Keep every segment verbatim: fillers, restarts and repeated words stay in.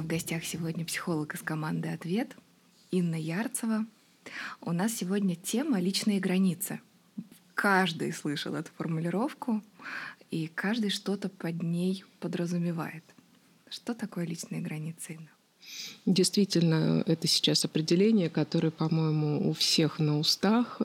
меня в гостях сегодня психолог из команды «Ответ» Инна Ярцева. У нас сегодня тема «Личные границы». Каждый слышал эту формулировку, и каждый что-то под ней подразумевает. Что такое личные границы, Инна? Действительно, это сейчас определение, которое, по-моему, у всех на устах,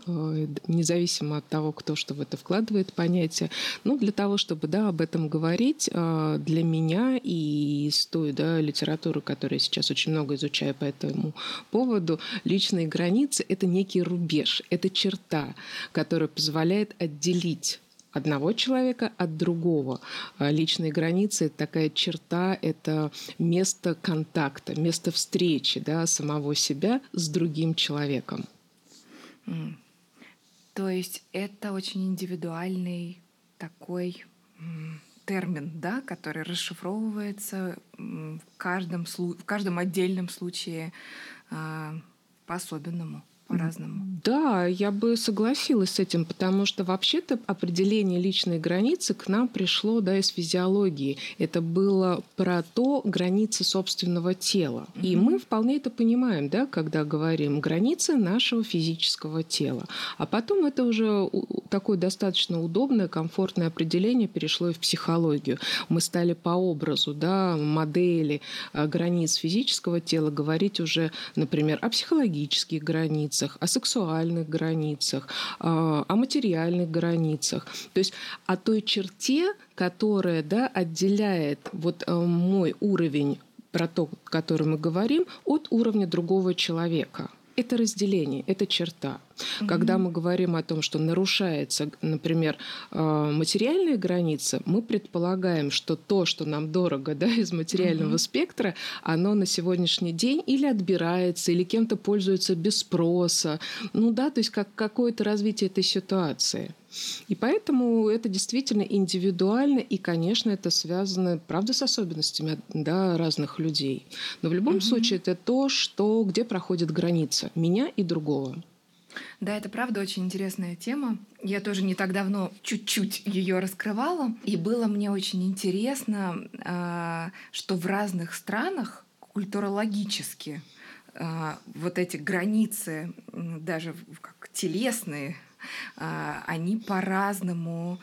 независимо от того, кто что в это вкладывает понятие. Ну, для того, чтобы да, об этом говорить, для меня и из той да, литературы, которую я сейчас очень много изучаю по этому поводу, личные границы — это некий рубеж, это черта, которая позволяет отделить одного человека от другого. Личные границы — это такая черта, это место контакта, место встречи да, самого себя с другим человеком. Mm. То есть это очень индивидуальный такой м, термин, да, который расшифровывается в каждом, в каждом отдельном случае э, по-особенному. По-разному. Да, я бы согласилась с этим, потому что вообще-то определение личной границы к нам пришло да, из физиологии. Это было про то, границы собственного тела. Mm-hmm. И мы вполне это понимаем, да, когда говорим границы нашего физического тела. А потом это уже такое достаточно удобное, комфортное определение перешло и в психологию. Мы стали по образу, да, модели границ физического тела говорить уже, например, о психологических границах, о сексуальных границах, о материальных границах. То есть о той черте, которая да, отделяет вот мой уровень, про то, который мы говорим, от уровня другого человека. Это разделение, это черта. Mm-hmm. Когда мы говорим о том, что нарушается, например, материальная граница, мы предполагаем, что то, что нам дорого да, из материального mm-hmm. спектра, оно на сегодняшний день или отбирается, или кем-то пользуется без спроса. Ну да, то есть как какое-то развитие этой ситуации. И поэтому это действительно индивидуально, и, конечно, это связано, правда, с особенностями да, разных людей. Но в любом mm-hmm. случае это то, что, где проходит граница меня и другого. Да, это правда очень интересная тема. Я тоже не так давно чуть-чуть ее раскрывала, и было мне очень интересно, что в разных странах культурологически вот эти границы, даже как телесные, они по-разному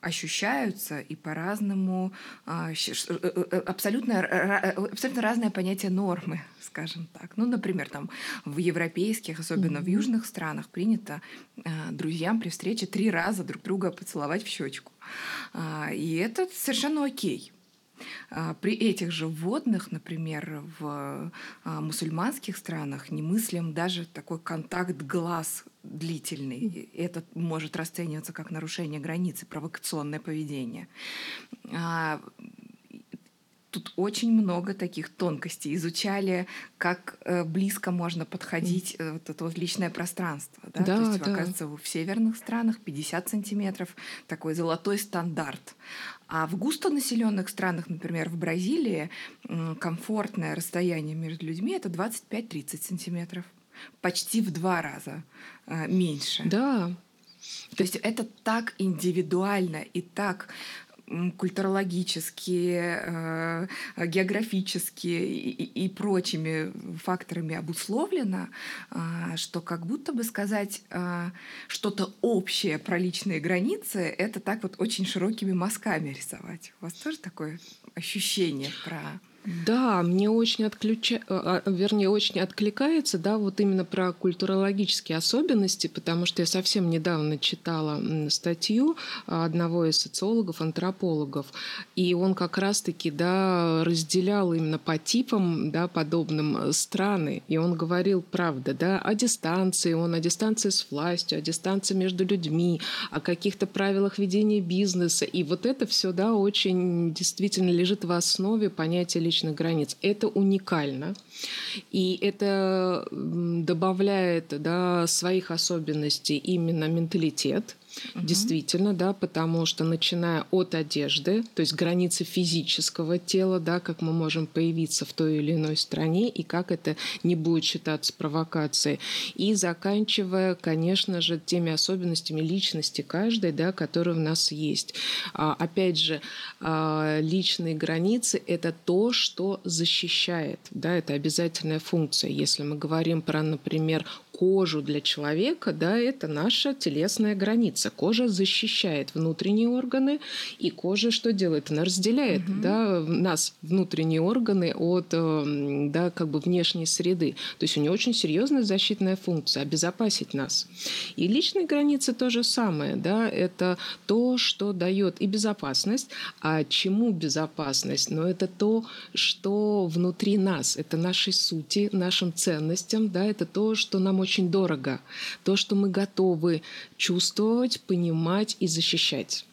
ощущаются и по-разному абсолютно, абсолютно разное понятие нормы, скажем так. Ну, например, там в европейских, особенно mm-hmm. в южных странах, принято друзьям при встрече три раза друг друга поцеловать в щечку. И это совершенно окей. При этих же вводных, например, в мусульманских странах немыслим даже такой контакт глаз длительный. Это может расцениваться как нарушение границы, провокационное поведение. Тут очень много таких тонкостей. Изучали, как близко можно подходить вот это вот личное пространство. Да? Да, то есть, да. Оказывается, в северных странах пятьдесят сантиметров такой золотой стандарт. А в густонаселенных странах, например, в Бразилии, комфортное расстояние между людьми – это двадцать пять - тридцать сантиметров. Почти в два раза меньше. Да. То есть это так индивидуально и так культурологически, географически и, и, и прочими факторами обусловлено, что как будто бы сказать что-то общее про личные границы, это так вот очень широкими мазками рисовать. У вас тоже такое ощущение про... Да, мне очень отключа... вернее, очень откликается, да, вот именно про культурологические особенности, потому что я совсем недавно читала статью одного из социологов, антропологов, и он как раз-таки, да, разделял именно по типам, да, подобным страны, и он говорил, правда, да, о дистанции, он о дистанции с властью, о дистанции между людьми, о каких-то правилах ведения бизнеса, и вот это все, да, очень действительно лежит в основе понятия личности. Личных границ. Это уникально, и это добавляет да, своих особенностей именно менталитет, угу. действительно, да, потому что начиная от одежды, то есть границы физического тела, да, как мы можем появиться в той или иной стране и как это не будет считаться провокацией, и заканчивая, конечно же, теми особенностями личности каждой, да, которые у нас есть. А, опять же, а, личные границы – это то, что защищает, да, это обязательная функция. Если мы говорим про, например, кожу для человека, да, это наша телесная граница. Кожа защищает внутренние органы, и кожа что делает? Она разделяет угу. да, нас, внутренние органы, от да, как бы внешней среды. То есть у нее очень серьезная защитная функция – обезопасить нас. И личные границы то же самое. Да, это то, что дает и безопасность. А чему безопасность? Но это то, что внутри нас. Это нашей сути, нашим ценностям. Да, это то, что нам очень дорого. То, что мы готовы чувствовать, понимать и защищать.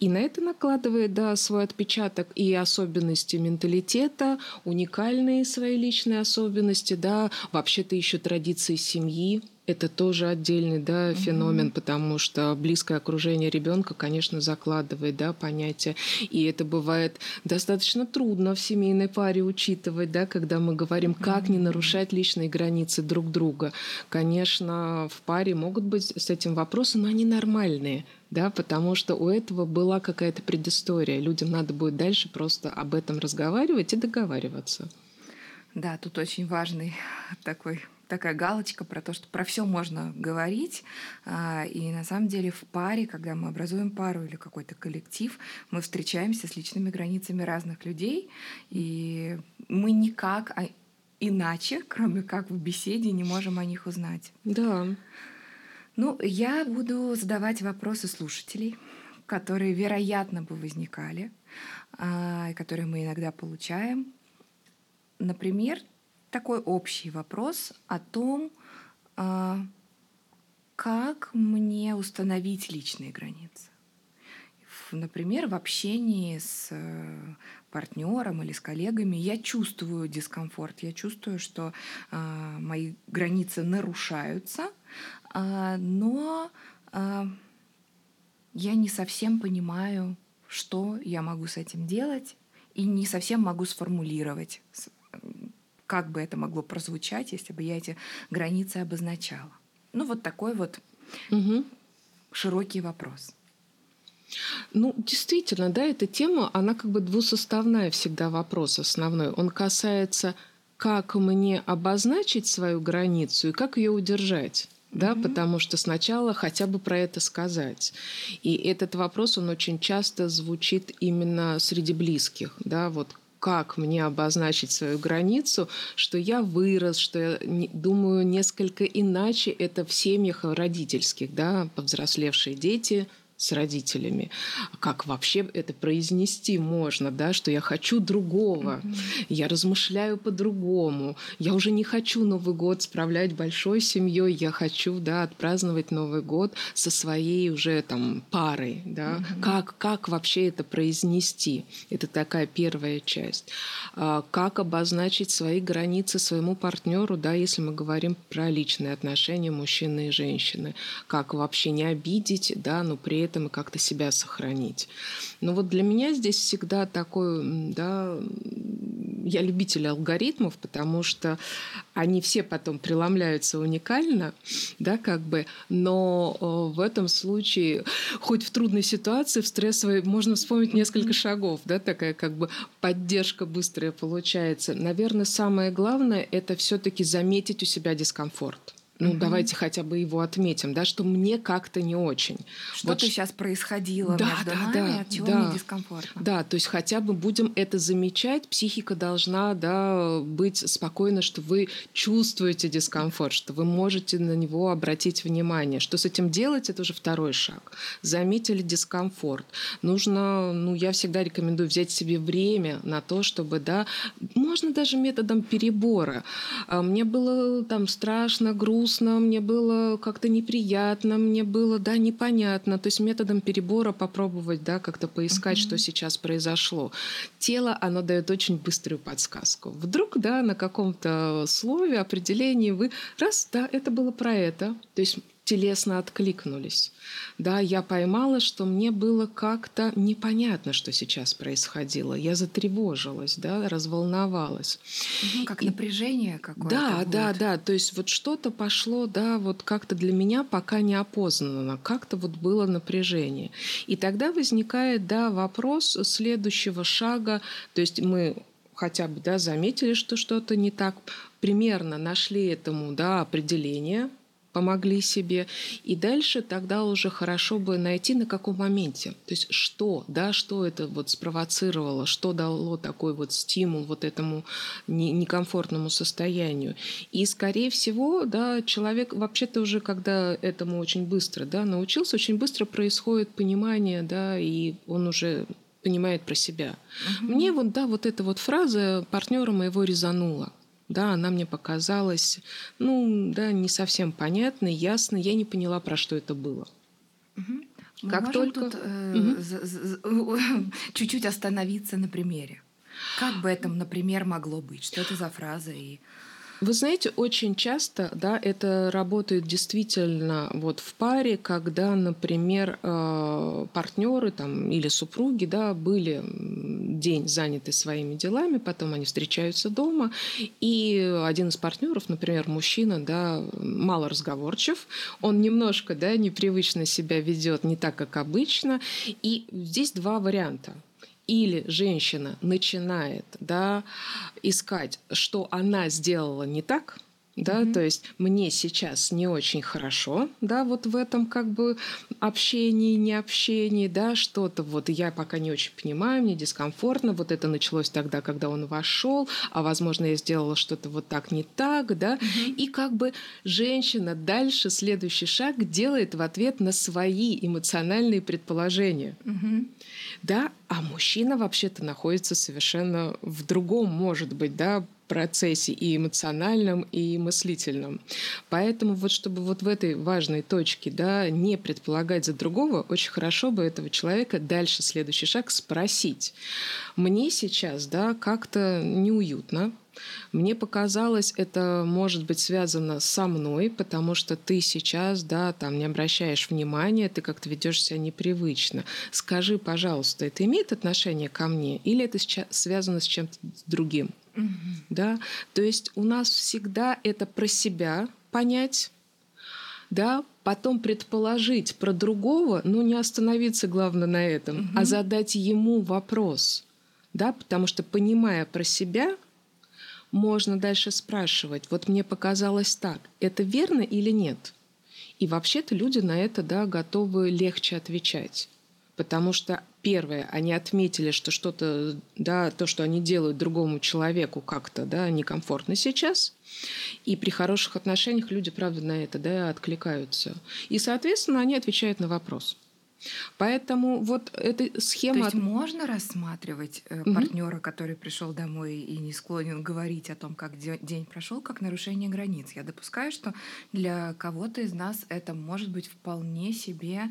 И на это накладывает, да, свой отпечаток и особенности менталитета, уникальные свои личные особенности, да, вообще-то еще традиции семьи. Это тоже отдельный, да, феномен, mm-hmm. потому что близкое окружение ребенка, конечно, закладывает, да, понятие. И это бывает достаточно трудно в семейной паре учитывать, да, когда мы говорим, как mm-hmm. не нарушать личные границы друг друга. Конечно, в паре могут быть с этим вопросы, но они нормальные, да, потому что у этого была какая-то предыстория. Людям надо будет дальше просто об этом разговаривать и договариваться. Да, тут очень важный такой... такая галочка про то, что про все можно говорить. И на самом деле в паре, когда мы образуем пару или какой-то коллектив, мы встречаемся с личными границами разных людей, и мы никак иначе, кроме как в беседе, не можем о них узнать. Да. Ну, я буду задавать вопросы слушателей, которые, вероятно, бы возникали, и которые мы иногда получаем. Например, такой общий вопрос о том, как мне установить личные границы. Например, в общении с партнером или с коллегами я чувствую дискомфорт, я чувствую, что мои границы нарушаются, но я не совсем понимаю, что я могу с этим делать, и не совсем могу сформулировать, как бы это могло прозвучать, если бы я эти границы обозначала. Ну, вот такой вот угу. широкий вопрос. Ну, действительно, да, эта тема, она как бы двусоставная всегда вопрос основной. Он касается, как мне обозначить свою границу и как ее удержать. Да, mm-hmm. потому что сначала хотя бы про это сказать. И этот вопрос, он очень часто звучит именно среди близких. Да, вот как мне обозначить свою границу, что я вырос, что я думаю несколько иначе. Это в семьях родительских, да, повзрослевшие дети с родителями. Как вообще это произнести можно, да, что я хочу другого, mm-hmm. я размышляю по-другому, я уже не хочу Новый год справлять большой семьей, я хочу, да, отпраздновать Новый год со своей уже там парой, да, mm-hmm. как, как вообще это произнести? Это такая первая часть. Как обозначить свои границы своему партнеру, да, если мы говорим про личные отношения мужчины и женщины? Как вообще не обидеть, да, но при этом и как-то себя сохранить. Но вот для меня здесь всегда такой, да, я любитель алгоритмов, потому что они все потом преломляются уникально, да, как бы, но в этом случае, хоть в трудной ситуации, в стрессовой, можно вспомнить несколько шагов, да, такая как бы поддержка быстрая получается. Наверное, самое главное – это все-таки заметить у себя дискомфорт. Ну, mm-hmm. давайте хотя бы его отметим, да, что мне как-то не очень. Что-то вот сейчас происходило, да, между да, нами, да, от чего да, мне дискомфортно. Да, то есть хотя бы будем это замечать. Психика должна, да, быть спокойна, что вы чувствуете дискомфорт, что вы можете на него обратить внимание. Что с этим делать, это уже второй шаг. Заметили дискомфорт. Нужно, ну, я всегда рекомендую взять себе время на то, чтобы, да, можно даже методом перебора. Мне было там страшно, грустно, мне было как-то неприятно, мне было, да, непонятно. То есть методом перебора попробовать, да, как-то поискать, mm-hmm. что сейчас произошло. Тело, оно дает очень быструю подсказку. Вдруг, да, на каком-то слове, определении вы раз, да, это было про это. То есть телесно откликнулись. Да, я поймала, что мне было как-то непонятно, что сейчас происходило. Я затревожилась, да, разволновалась. Угу, как и... напряжение какое-то. Да, будет. да, да. То есть вот что-то пошло, да, вот как-то для меня пока неопознанно. Как-то вот было напряжение. И тогда возникает, да, вопрос следующего шага. То есть мы хотя бы, да, заметили, что что-то не так. Примерно нашли этому, да, определение, помогли себе. И дальше тогда уже хорошо бы найти, на каком моменте. То есть что, да, что это вот спровоцировало, что дало такой вот стимул вот этому некомфортному состоянию. И, скорее всего, да, человек вообще-то уже, когда этому очень быстро, да, научился, очень быстро происходит понимание, да, и он уже понимает про себя. Mm-hmm. Мне вот, да, вот эта вот фраза партнера моего резанула. Да, она мне показалась, ну, да, не совсем понятной, ясной. Я не поняла, про что это было. Угу. Мы как можем только... тут э, угу. чуть-чуть остановиться на примере. Как бы это, например, могло быть? Что это за фраза? И... Вы знаете, очень часто, да, это работает действительно вот в паре, когда, например, партнеры там, или супруги, да, были день заняты своими делами, потом они встречаются дома, и один из партнеров, например, мужчина, да, мало разговорчив, он немножко, да, непривычно себя ведет, не так, как обычно, и здесь два варианта. Или женщина начинает, да, искать, что она сделала не так, да, mm-hmm. то есть мне сейчас не очень хорошо, да, вот в этом как бы общении, не общении, да, что-то вот я пока не очень понимаю, мне дискомфортно, вот это началось тогда, когда он вошел, а возможно я сделала что-то вот так не так, да, mm-hmm. и как бы женщина дальше следующий шаг делает в ответ на свои эмоциональные предположения, mm-hmm. да. А мужчина вообще-то находится совершенно в другом, может быть, да, процессе и эмоциональном, и мыслительном. Поэтому вот чтобы вот в этой важной точке, да, не предполагать за другого, очень хорошо бы этого человека дальше, следующий шаг, спросить. Мне сейчас, да, как-то неуютно. Мне показалось, это может быть связано со мной, потому что ты сейчас, да, там не обращаешь внимания, ты как-то ведешь себя непривычно. Скажи, пожалуйста, это имеет отношение ко мне или это связано с чем-то другим? Mm-hmm. Да? То есть у нас всегда это про себя понять, да, потом предположить про другого, но не остановиться, главное, на этом, mm-hmm. а задать ему вопрос, да, потому что, понимая про себя, можно дальше спрашивать, вот мне показалось так, это верно или нет? И вообще-то люди на это, да, готовы легче отвечать, потому что, первое, они отметили, что что-то, да, то, что они делают другому человеку, как-то, да, некомфортно сейчас, и при хороших отношениях люди, правда, на это, да, откликаются. И, соответственно, они отвечают на вопрос. Поэтому вот эта схема... То есть можно рассматривать mm-hmm. партнера, который пришел домой и не склонен говорить о том, как день прошел, как нарушение границ. Я допускаю, что для кого-то из нас это может быть вполне себе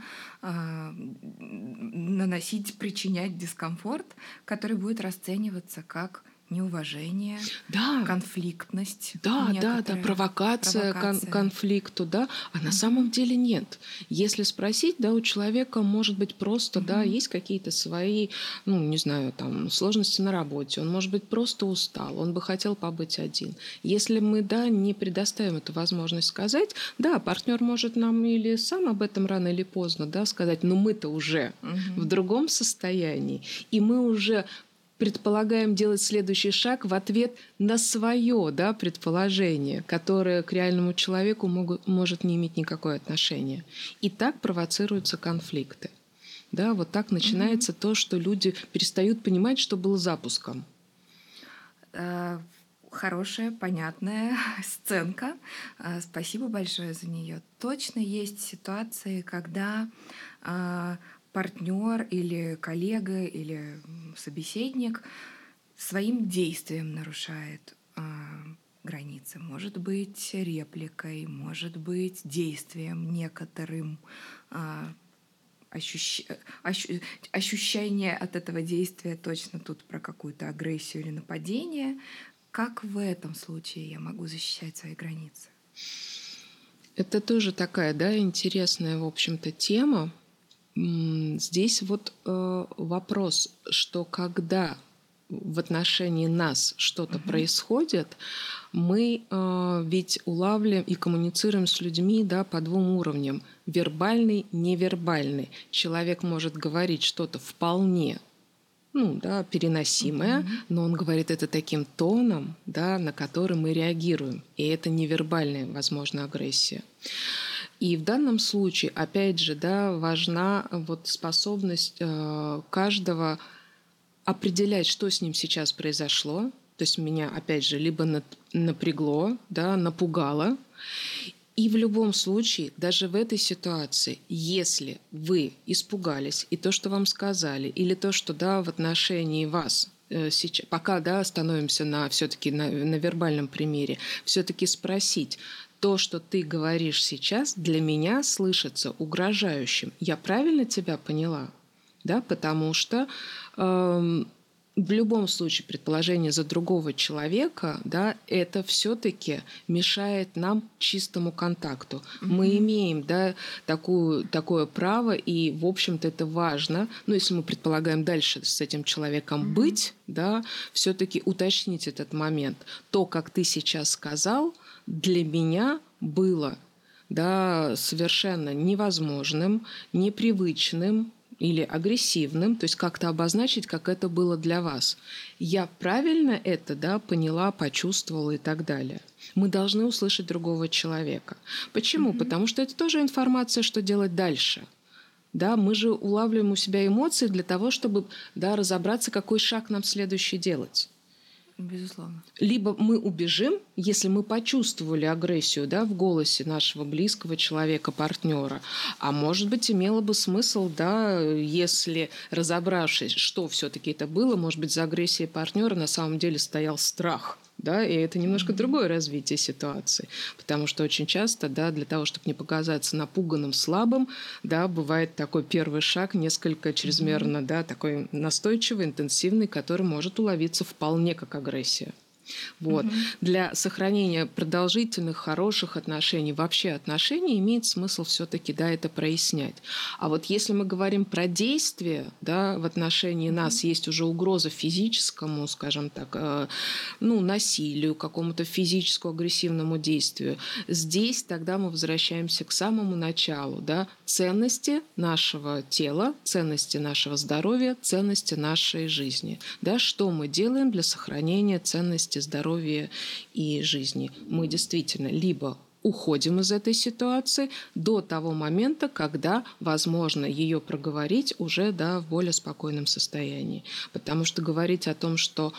э, наносить, причинять дискомфорт, который будет расцениваться как неуважение, да. конфликтность. Да, да, да, провокация, провокация. Кон- конфликту, да. А mm-hmm. на самом деле нет. Если спросить, да, у человека, может быть, просто, mm-hmm. да, есть какие-то свои, ну, не знаю, там, сложности на работе. Он, может быть, просто устал, он бы хотел побыть один. Если мы, да, не предоставим эту возможность сказать, да, партнер может нам или сам об этом рано или поздно, да, сказать, но мы-то уже mm-hmm. в другом состоянии, и мы уже... предполагаем делать следующий шаг в ответ на свое, да, предположение, которое к реальному человеку могут, может не иметь никакого отношения. И так провоцируются конфликты. Да, вот так начинается mm-hmm. то, что люди перестают понимать, что было запуском. Хорошая, понятная сценка. Спасибо большое за нее. Точно есть ситуации, когда... партнер или коллега или собеседник своим действием нарушает э, границы. Может быть, репликой, может быть, действием некоторым. Э, ощущ... ощу... Ощущение от этого действия точно тут про какую-то агрессию или нападение. Как в этом случае я могу защищать свои границы? Это тоже такая, да, интересная, в общем-то, тема. Здесь вот э, вопрос, что когда в отношении нас что-то mm-hmm. происходит, мы э, ведь улавливаем и коммуницируем с людьми, да, по двум уровням. Вербальный, невербальный. Человек может говорить что-то вполне, ну, да, переносимое, mm-hmm. но он говорит это таким тоном, да, на который мы реагируем. И это невербальная, возможно, агрессия. И в данном случае, опять же, да, важна вот способность э, каждого определять, что с ним сейчас произошло. То есть меня, опять же, либо напрягло, да, напугало. И в любом случае, даже в этой ситуации, если вы испугались, и то, что вам сказали, или то, что, да, в отношении вас, э, сейчас, пока, да, остановимся на, все-таки на, на вербальном примере, все-таки спросить, то, что ты говоришь сейчас, для меня слышится угрожающим. Я правильно тебя поняла? Да, потому что э, в любом случае предположение за другого человека, да, это все-таки мешает нам чистому контакту. Mm-hmm. Мы имеем, да, такую, такое право, и, в общем-то, это важно. Но если мы предполагаем дальше с этим человеком mm-hmm. быть, да, все-таки уточнить этот момент. То, как ты сейчас сказал, для меня было, да, совершенно невозможным, непривычным или агрессивным, то есть как-то обозначить, как это было для вас. Я правильно это, да, поняла, почувствовала и так далее. Мы должны услышать другого человека. Почему? Mm-hmm. Потому что это тоже информация, что делать дальше. Да, мы же улавливаем у себя эмоции для того, чтобы, да, разобраться, какой шаг нам следующий делать. Безусловно. Либо мы убежим, если мы почувствовали агрессию, да, в голосе нашего близкого человека, партнера. А может быть, имело бы смысл, да, если, разобравшись, что все-таки это было, может быть, за агрессией партнера на самом деле стоял страх. Да, и это немножко mm-hmm. другое развитие ситуации. Потому что очень часто, да, для того, чтобы не показаться напуганным, слабым, да, бывает такой первый шаг, несколько чрезмерно, mm-hmm. да, такой настойчивый, интенсивный, который может уловиться вполне как агрессия. Вот. Mm-hmm. Для сохранения продолжительных, хороших отношений, вообще отношений, имеет смысл все-таки, да, это прояснять. А вот если мы говорим про действия, да, в отношении mm-hmm. нас есть уже угроза физическому, скажем так, э, ну, насилию, какому-то физическому агрессивному действию, здесь тогда мы возвращаемся к самому началу, да, ценности нашего тела, ценности нашего здоровья, ценности нашей жизни. Да, что мы делаем для сохранения ценности здоровья и жизни. Мы действительно либо уходим из этой ситуации до того момента, когда возможно ее проговорить уже, да, в более спокойном состоянии. Потому что говорить о том, что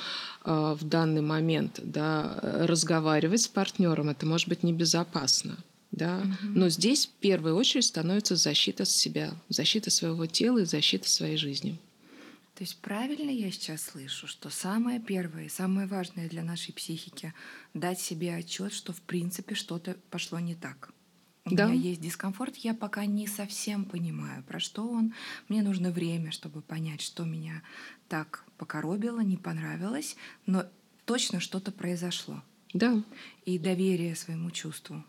э, в данный момент, да, разговаривать с партнером, это может быть небезопасно. Да? Mm-hmm. Но здесь в первую очередь становится защита себя, защита своего тела и защита своей жизни. То есть правильно я сейчас слышу, что самое первое и самое важное для нашей психики — дать себе отчет, что в принципе что-то пошло не так. У да. меня есть дискомфорт, я пока не совсем понимаю, про что он. Мне нужно время, чтобы понять, что меня так покоробило, не понравилось, но точно что-то произошло. Да. И доверие своему чувству,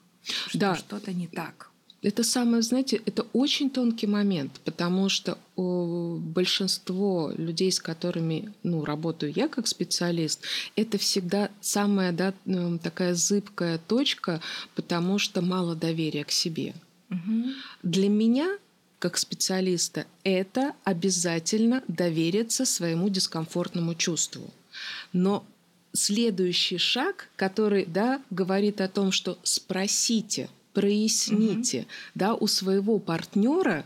что да. что-то не так. Это самое, знаете, это очень тонкий момент, потому что о, большинство людей, с которыми, ну, работаю я как специалист, это всегда самая, да, такая зыбкая точка, потому что мало доверия к себе. Угу. Для меня, как специалиста, это обязательно довериться своему дискомфортному чувству. Но следующий шаг, который, да, говорит о том, что спросите, проясните, mm-hmm. да, у своего партнера,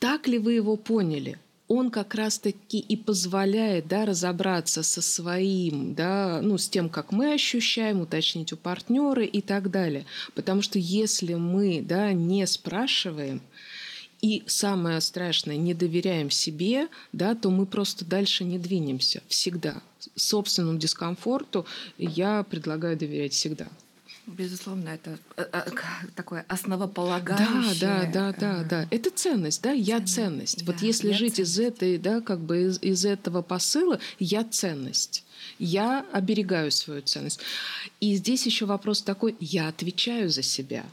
так ли вы его поняли. Он как раз-таки и позволяет, да, разобраться со своим, да, ну, с тем, как мы ощущаем, уточнить у партнера и так далее. Потому что если мы, да, не спрашиваем, и самое страшное, не доверяем себе, да, то мы просто дальше не двинемся всегда. Собственному дискомфорту я предлагаю доверять всегда. Безусловно, это такое основополагающее. Да, да, да, да, да. Это ценность, да, я ценность. ценность. Да, вот если жить ценность. из этой, да, как бы из, из этого посыла, я ценность. Я оберегаю свою ценность. И здесь еще вопрос такой: я отвечаю за себя.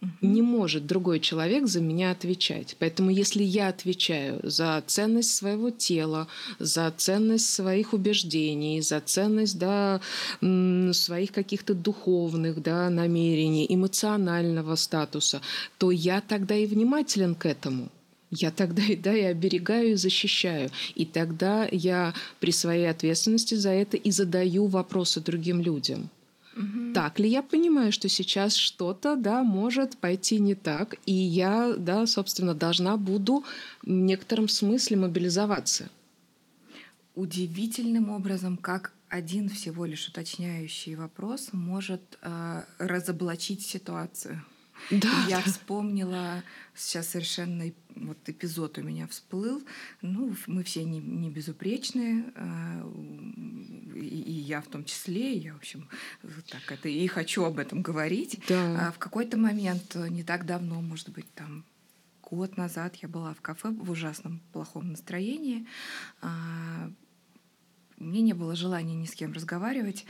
Угу. Не может другой человек за меня отвечать. Поэтому если я отвечаю за ценность своего тела, за ценность своих убеждений, за ценность, да, своих каких-то духовных, да, намерений, эмоционального статуса, то я тогда и внимателен к этому. Я тогда и, да, и оберегаю, и защищаю. И тогда я при своей ответственности за это и задаю вопросы другим людям. Угу. Так ли я понимаю, что сейчас что-то, да, может пойти не так, и я, да, собственно, должна буду в некотором смысле мобилизоваться? Удивительным образом, как один всего лишь уточняющий вопрос может э, разоблачить ситуацию. Да. Я вспомнила сейчас совершенно вот эпизод у меня всплыл. Ну, мы все не, не безупречные, и, и я в том числе. Я, в общем, так это и хочу об этом говорить. Да. В какой-то момент не так давно, может быть, там год назад, я была в кафе в ужасном плохом настроении. Мне не было желания ни с кем разговаривать,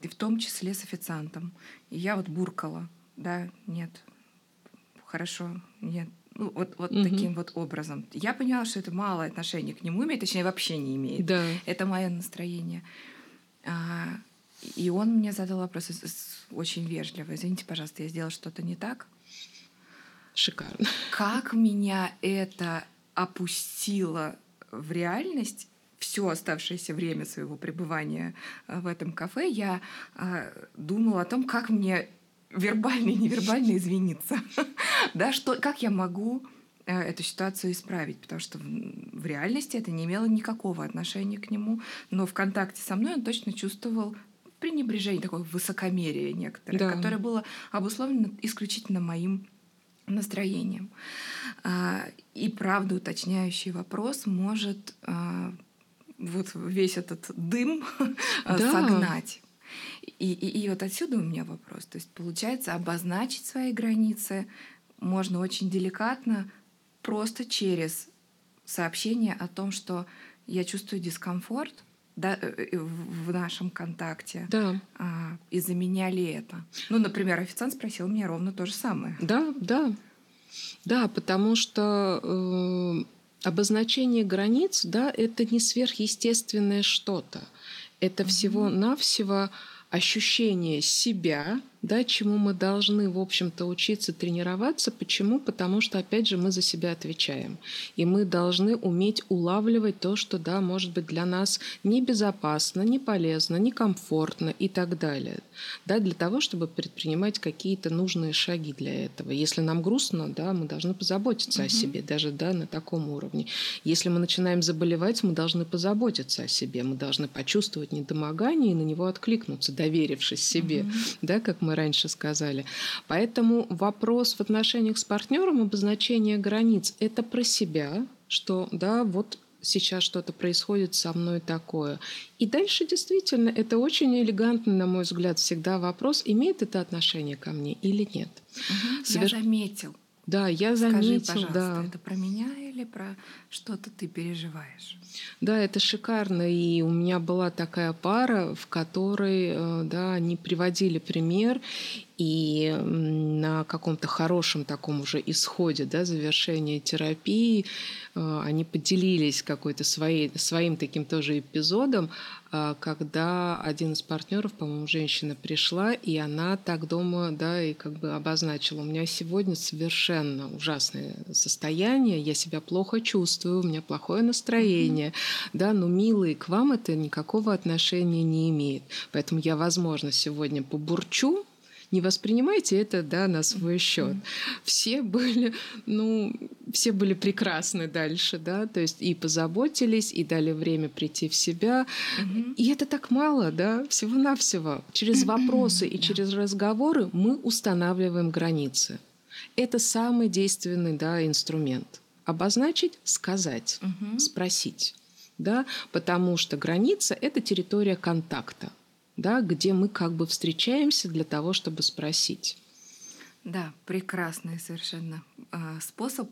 и в том числе с официантом. И я вот буркала: да, нет. Хорошо, нет. Ну, вот, вот угу. таким вот образом. Я поняла, что это мало отношения к нему имеет, точнее, вообще не имеет. Да. Это мое настроение. А, и он мне задал вопрос очень вежливо. Извините, пожалуйста, я сделала что-то не так. Шикарно. Как меня это опустило в реальность, все оставшееся время своего пребывания в этом кафе я а, думала о том, как мне вербально и невербально извиниться. Да, что, как я могу э, эту ситуацию исправить? Потому что в, в реальности это не имело никакого отношения к нему. Но в контакте со мной он точно чувствовал пренебрежение, такое высокомерие некоторое, да, которое было обусловлено исключительно моим настроением. А, и правда уточняющий вопрос может а, вот весь этот дым да. согнать. И, и, и вот отсюда у меня вопрос. То есть, получается, обозначить свои границы можно очень деликатно, просто через сообщение о том, что я чувствую дискомфорт, да, в нашем контакте. Да. А, из-за меня ли это? Ну, например, официант спросил меня ровно то же самое. Да, да. Да, потому что э, обозначение границ, да, это не сверхъестественное что-то. Это всего-навсего ощущение себя, да, чему мы должны, в общем-то, учиться, тренироваться. Почему? Потому что, опять же, мы за себя отвечаем. И мы должны уметь улавливать то, что, да, может быть, для нас небезопасно, не полезно, некомфортно и так далее. Да, для того, чтобы предпринимать какие-то нужные шаги для этого. Если нам грустно, да, мы должны позаботиться [S2] Угу. [S1] О себе, даже, да, на таком уровне. Если мы начинаем заболевать, мы должны позаботиться о себе. Мы должны почувствовать недомогание и на него откликнуться, доверившись себе, [S2] Угу. [S1] Да, как мы раньше сказали. Поэтому вопрос в отношениях с партнером, обозначение границ, это про себя, что, да, вот сейчас что-то происходит со мной такое. И дальше действительно это очень элегантный, на мой взгляд, всегда вопрос, имеет это отношение ко мне или нет. Угу. Свер... Я заметил. Да, я заметил. Скажи, пожалуйста, да. Это про меня или про что-то ты переживаешь? Да, это шикарно. И у меня была такая пара, в которой, да, они приводили пример. И на каком-то хорошем таком уже исходе, да, завершении терапии они поделились какой-то своей, своим таким тоже эпизодом, когда один из партнеров, по-моему, женщина пришла, и она так дома, да, и как бы обозначила: у меня сегодня совершенно ужасное состояние, я себя плохо чувствую, у меня плохое настроение, mm-hmm. да, но, милые, к вам это никакого отношения не имеет. Поэтому я, возможно, сегодня побурчу, не воспринимайте это, да, на свой счет. Все были, ну, все были прекрасны дальше, да, то есть и позаботились, и дали время прийти в себя. Mm-hmm. И это так мало, да, всего-навсего. Через вопросы mm-hmm. и yeah. через разговоры мы устанавливаем границы. Это самый действенный, да, инструмент. Обозначить, сказать, mm-hmm. спросить, да, потому что граница – это территория контакта. Да, где мы как бы встречаемся для того, чтобы спросить. Да, прекрасный совершенно э, способ.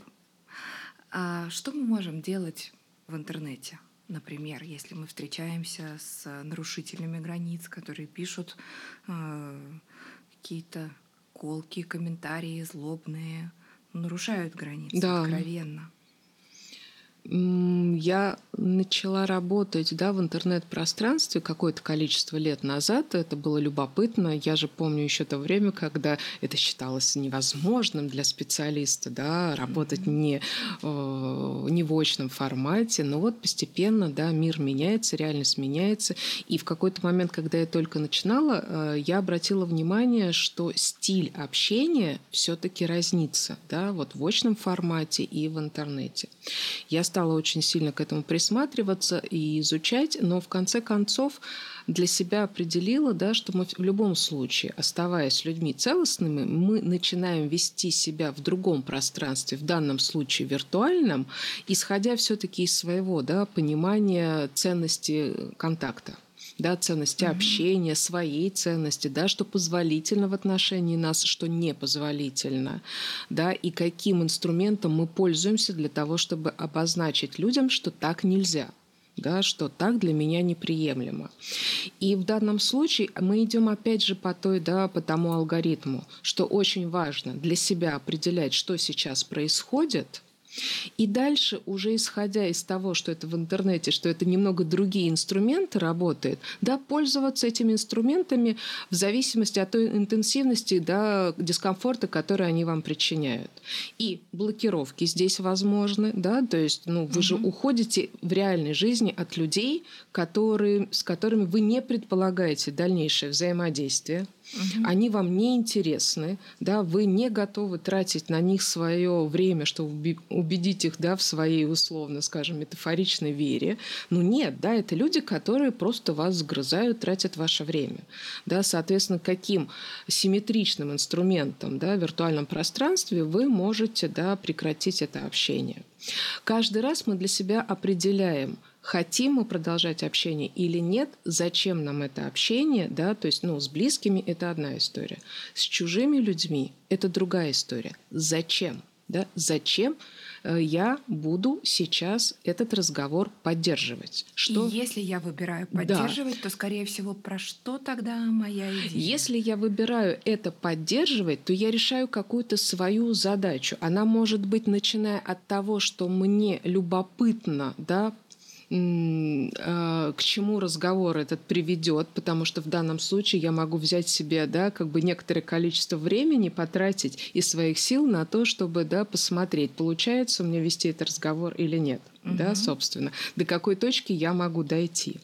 А что мы можем делать в интернете? Например, если мы встречаемся с нарушителями границ, которые пишут э, какие-то подколки, комментарии злобные нарушают границы, да, откровенно. Я начала работать, да, в интернет-пространстве какое-то количество лет назад. Это было любопытно. Я же помню еще то время, когда это считалось невозможным для специалиста, да, работать не, э, не в очном формате. Но вот постепенно, да, мир меняется, реальность меняется. И в какой-то момент, когда я только начинала, э, я обратила внимание, что стиль общения все-таки разнится, да, вот в очном формате и в интернете. Я стала очень сильно к этому присматриваться и изучать, но в конце концов для себя определила, да, что мы в любом случае, оставаясь людьми целостными, мы начинаем вести себя в другом пространстве, в данном случае виртуальном, исходя все-таки из своего, да, понимания ценности контакта. Да, ценности mm-hmm. общения, своей ценности, да, что позволительно в отношении нас, что непозволительно, да, и каким инструментом мы пользуемся для того, чтобы обозначить людям, что так нельзя. Да, что так для меня неприемлемо. И в данном случае мы идем опять же по, той, да, по тому алгоритму, что очень важно для себя определять, что сейчас происходит. И дальше, уже исходя из того, что это в интернете, что это немного другие инструменты работают, да, пользоваться этими инструментами в зависимости от той интенсивности, да, дискомфорта, который они вам причиняют. И блокировки здесь возможны, да, то есть, ну, вы mm-hmm. же уходите в реальной жизни от людей, которые, с которыми вы не предполагаете дальнейшее взаимодействие. Угу. Они вам не интересны, да, вы не готовы тратить на них свое время, чтобы убедить их, да, в своей, условно, скажем, метафоричной вере. Ну нет, да, это люди, которые просто вас сгрызают, тратят ваше время. Да, соответственно, каким симметричным инструментом, да, в виртуальном пространстве вы можете, да, прекратить это общение. Каждый раз мы для себя определяем, хотим мы продолжать общение или нет, зачем нам это общение, да, то есть, ну, с близкими это одна история, с чужими людьми это другая история. Зачем, да, зачем я буду сейчас этот разговор поддерживать? Что... И если я выбираю поддерживать, да, то, скорее всего, про что тогда моя идея? Если я выбираю это поддерживать, то я решаю какую-то свою задачу. Она может быть, начиная от того, что мне любопытно, да, к чему разговор этот приведет, потому что в данном случае я могу взять себе, да, как бы некоторое количество времени потратить и своих сил на то, чтобы, да, посмотреть, получается у меня вести этот разговор или нет. Угу. Да, собственно, до какой точки я могу дойти.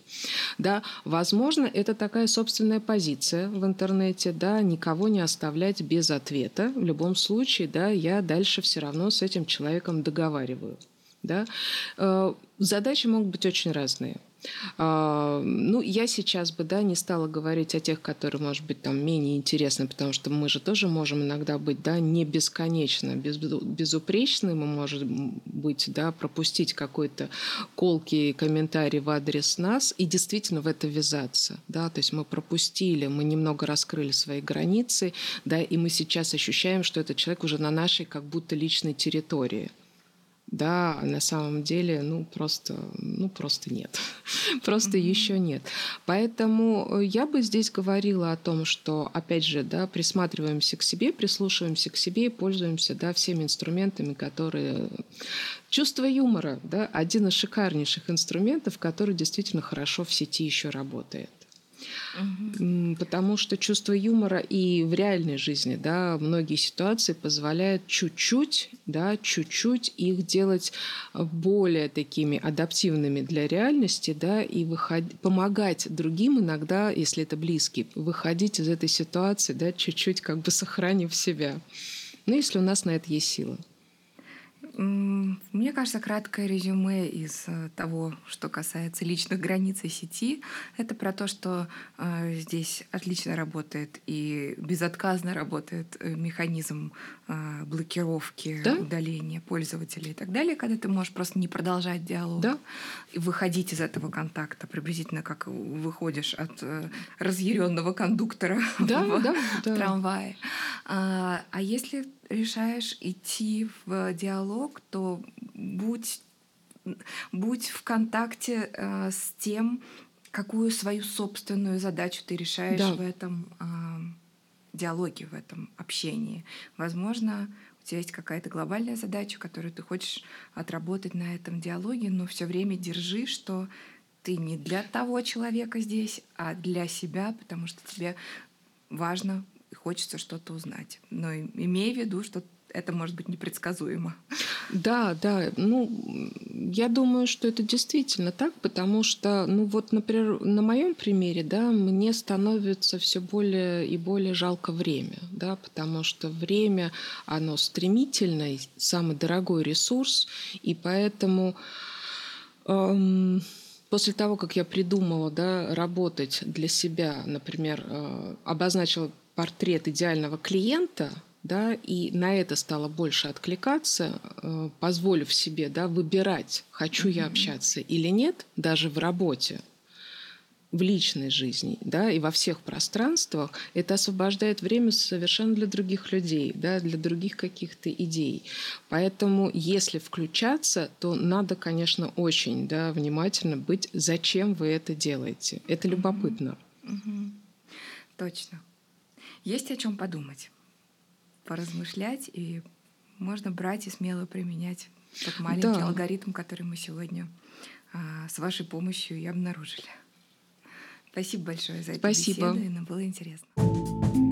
Да, возможно, это такая собственная позиция в интернете, да, никого не оставлять без ответа. В любом случае, да, я дальше все равно с этим человеком договариваю. Да? Задачи могут быть очень разные. Ну, я сейчас бы, да, не стала говорить о тех, которые, может быть, там, менее интересны, потому что мы же тоже можем иногда быть, да, не бесконечно без, безупречны, мы можем быть, да, пропустить какой-то колкий комментарий в адрес нас и действительно в это ввязаться, да, то есть мы пропустили, мы немного раскрыли свои границы, да, и мы сейчас ощущаем, что этот человек уже на нашей как будто личной территории. Да, на самом деле, ну, просто, ну, просто нет. Просто mm-hmm. еще нет. Поэтому я бы здесь говорила о том, что, опять же, да, присматриваемся к себе, прислушиваемся к себе и пользуемся, да, всеми инструментами, которые... Чувство юмора, да, один из шикарнейших инструментов, который действительно хорошо в сети еще работает. Угу. Потому что чувство юмора и в реальной жизни, да, многие ситуации позволяют чуть-чуть, да, чуть-чуть их делать более такими адаптивными для реальности, да, и выход... помогать другим иногда, если это близкие, выходить из этой ситуации, да, чуть-чуть как бы сохранив себя. Ну, если у нас на это есть сила. Мне кажется, краткое резюме из того, что касается личных границ и сети, это про то, что э, здесь отлично работает и безотказно работает механизм э, блокировки, да? удаления пользователей и так далее, когда ты можешь просто не продолжать диалог, да? и выходить из этого контакта, приблизительно как выходишь от э, разъяренного кондуктора, да, в, да, в да. трамвае. А, а если решаешь идти в диалог, то будь, будь в контакте э, с тем, какую свою собственную задачу ты решаешь, да, в этом э, диалоге, в этом общении. Возможно, у тебя есть какая-то глобальная задача, которую ты хочешь отработать на этом диалоге, но все время держи, что ты не для того человека здесь, а для себя, потому что тебе важно и хочется что-то узнать. Но имей в виду, что это может быть непредсказуемо. Да, да. Ну, я думаю, что это действительно так, потому что, ну вот, например, на моем примере, да, мне становится все более и более жалко время, да, потому что время, оно стремительное, самый дорогой ресурс, и поэтому эм, после того, как я придумала, да, работать для себя, например, э, обозначила портрет идеального клиента, да, и на это стало больше откликаться, позволив себе, да, выбирать, хочу я общаться или нет, даже в работе, в личной жизни, да, и во всех пространствах, это освобождает время совершенно для других людей, да, для других каких-то идей. Поэтому, если включаться, то надо, конечно, очень, да, внимательно быть, зачем вы это делаете. Это любопытно. Угу. Точно. Есть о чем подумать, поразмышлять, и можно брать и смело применять тот маленький да. алгоритм, который мы сегодня а, с вашей помощью и обнаружили. Спасибо большое за Спасибо. Эту беседу, Инна, было интересно.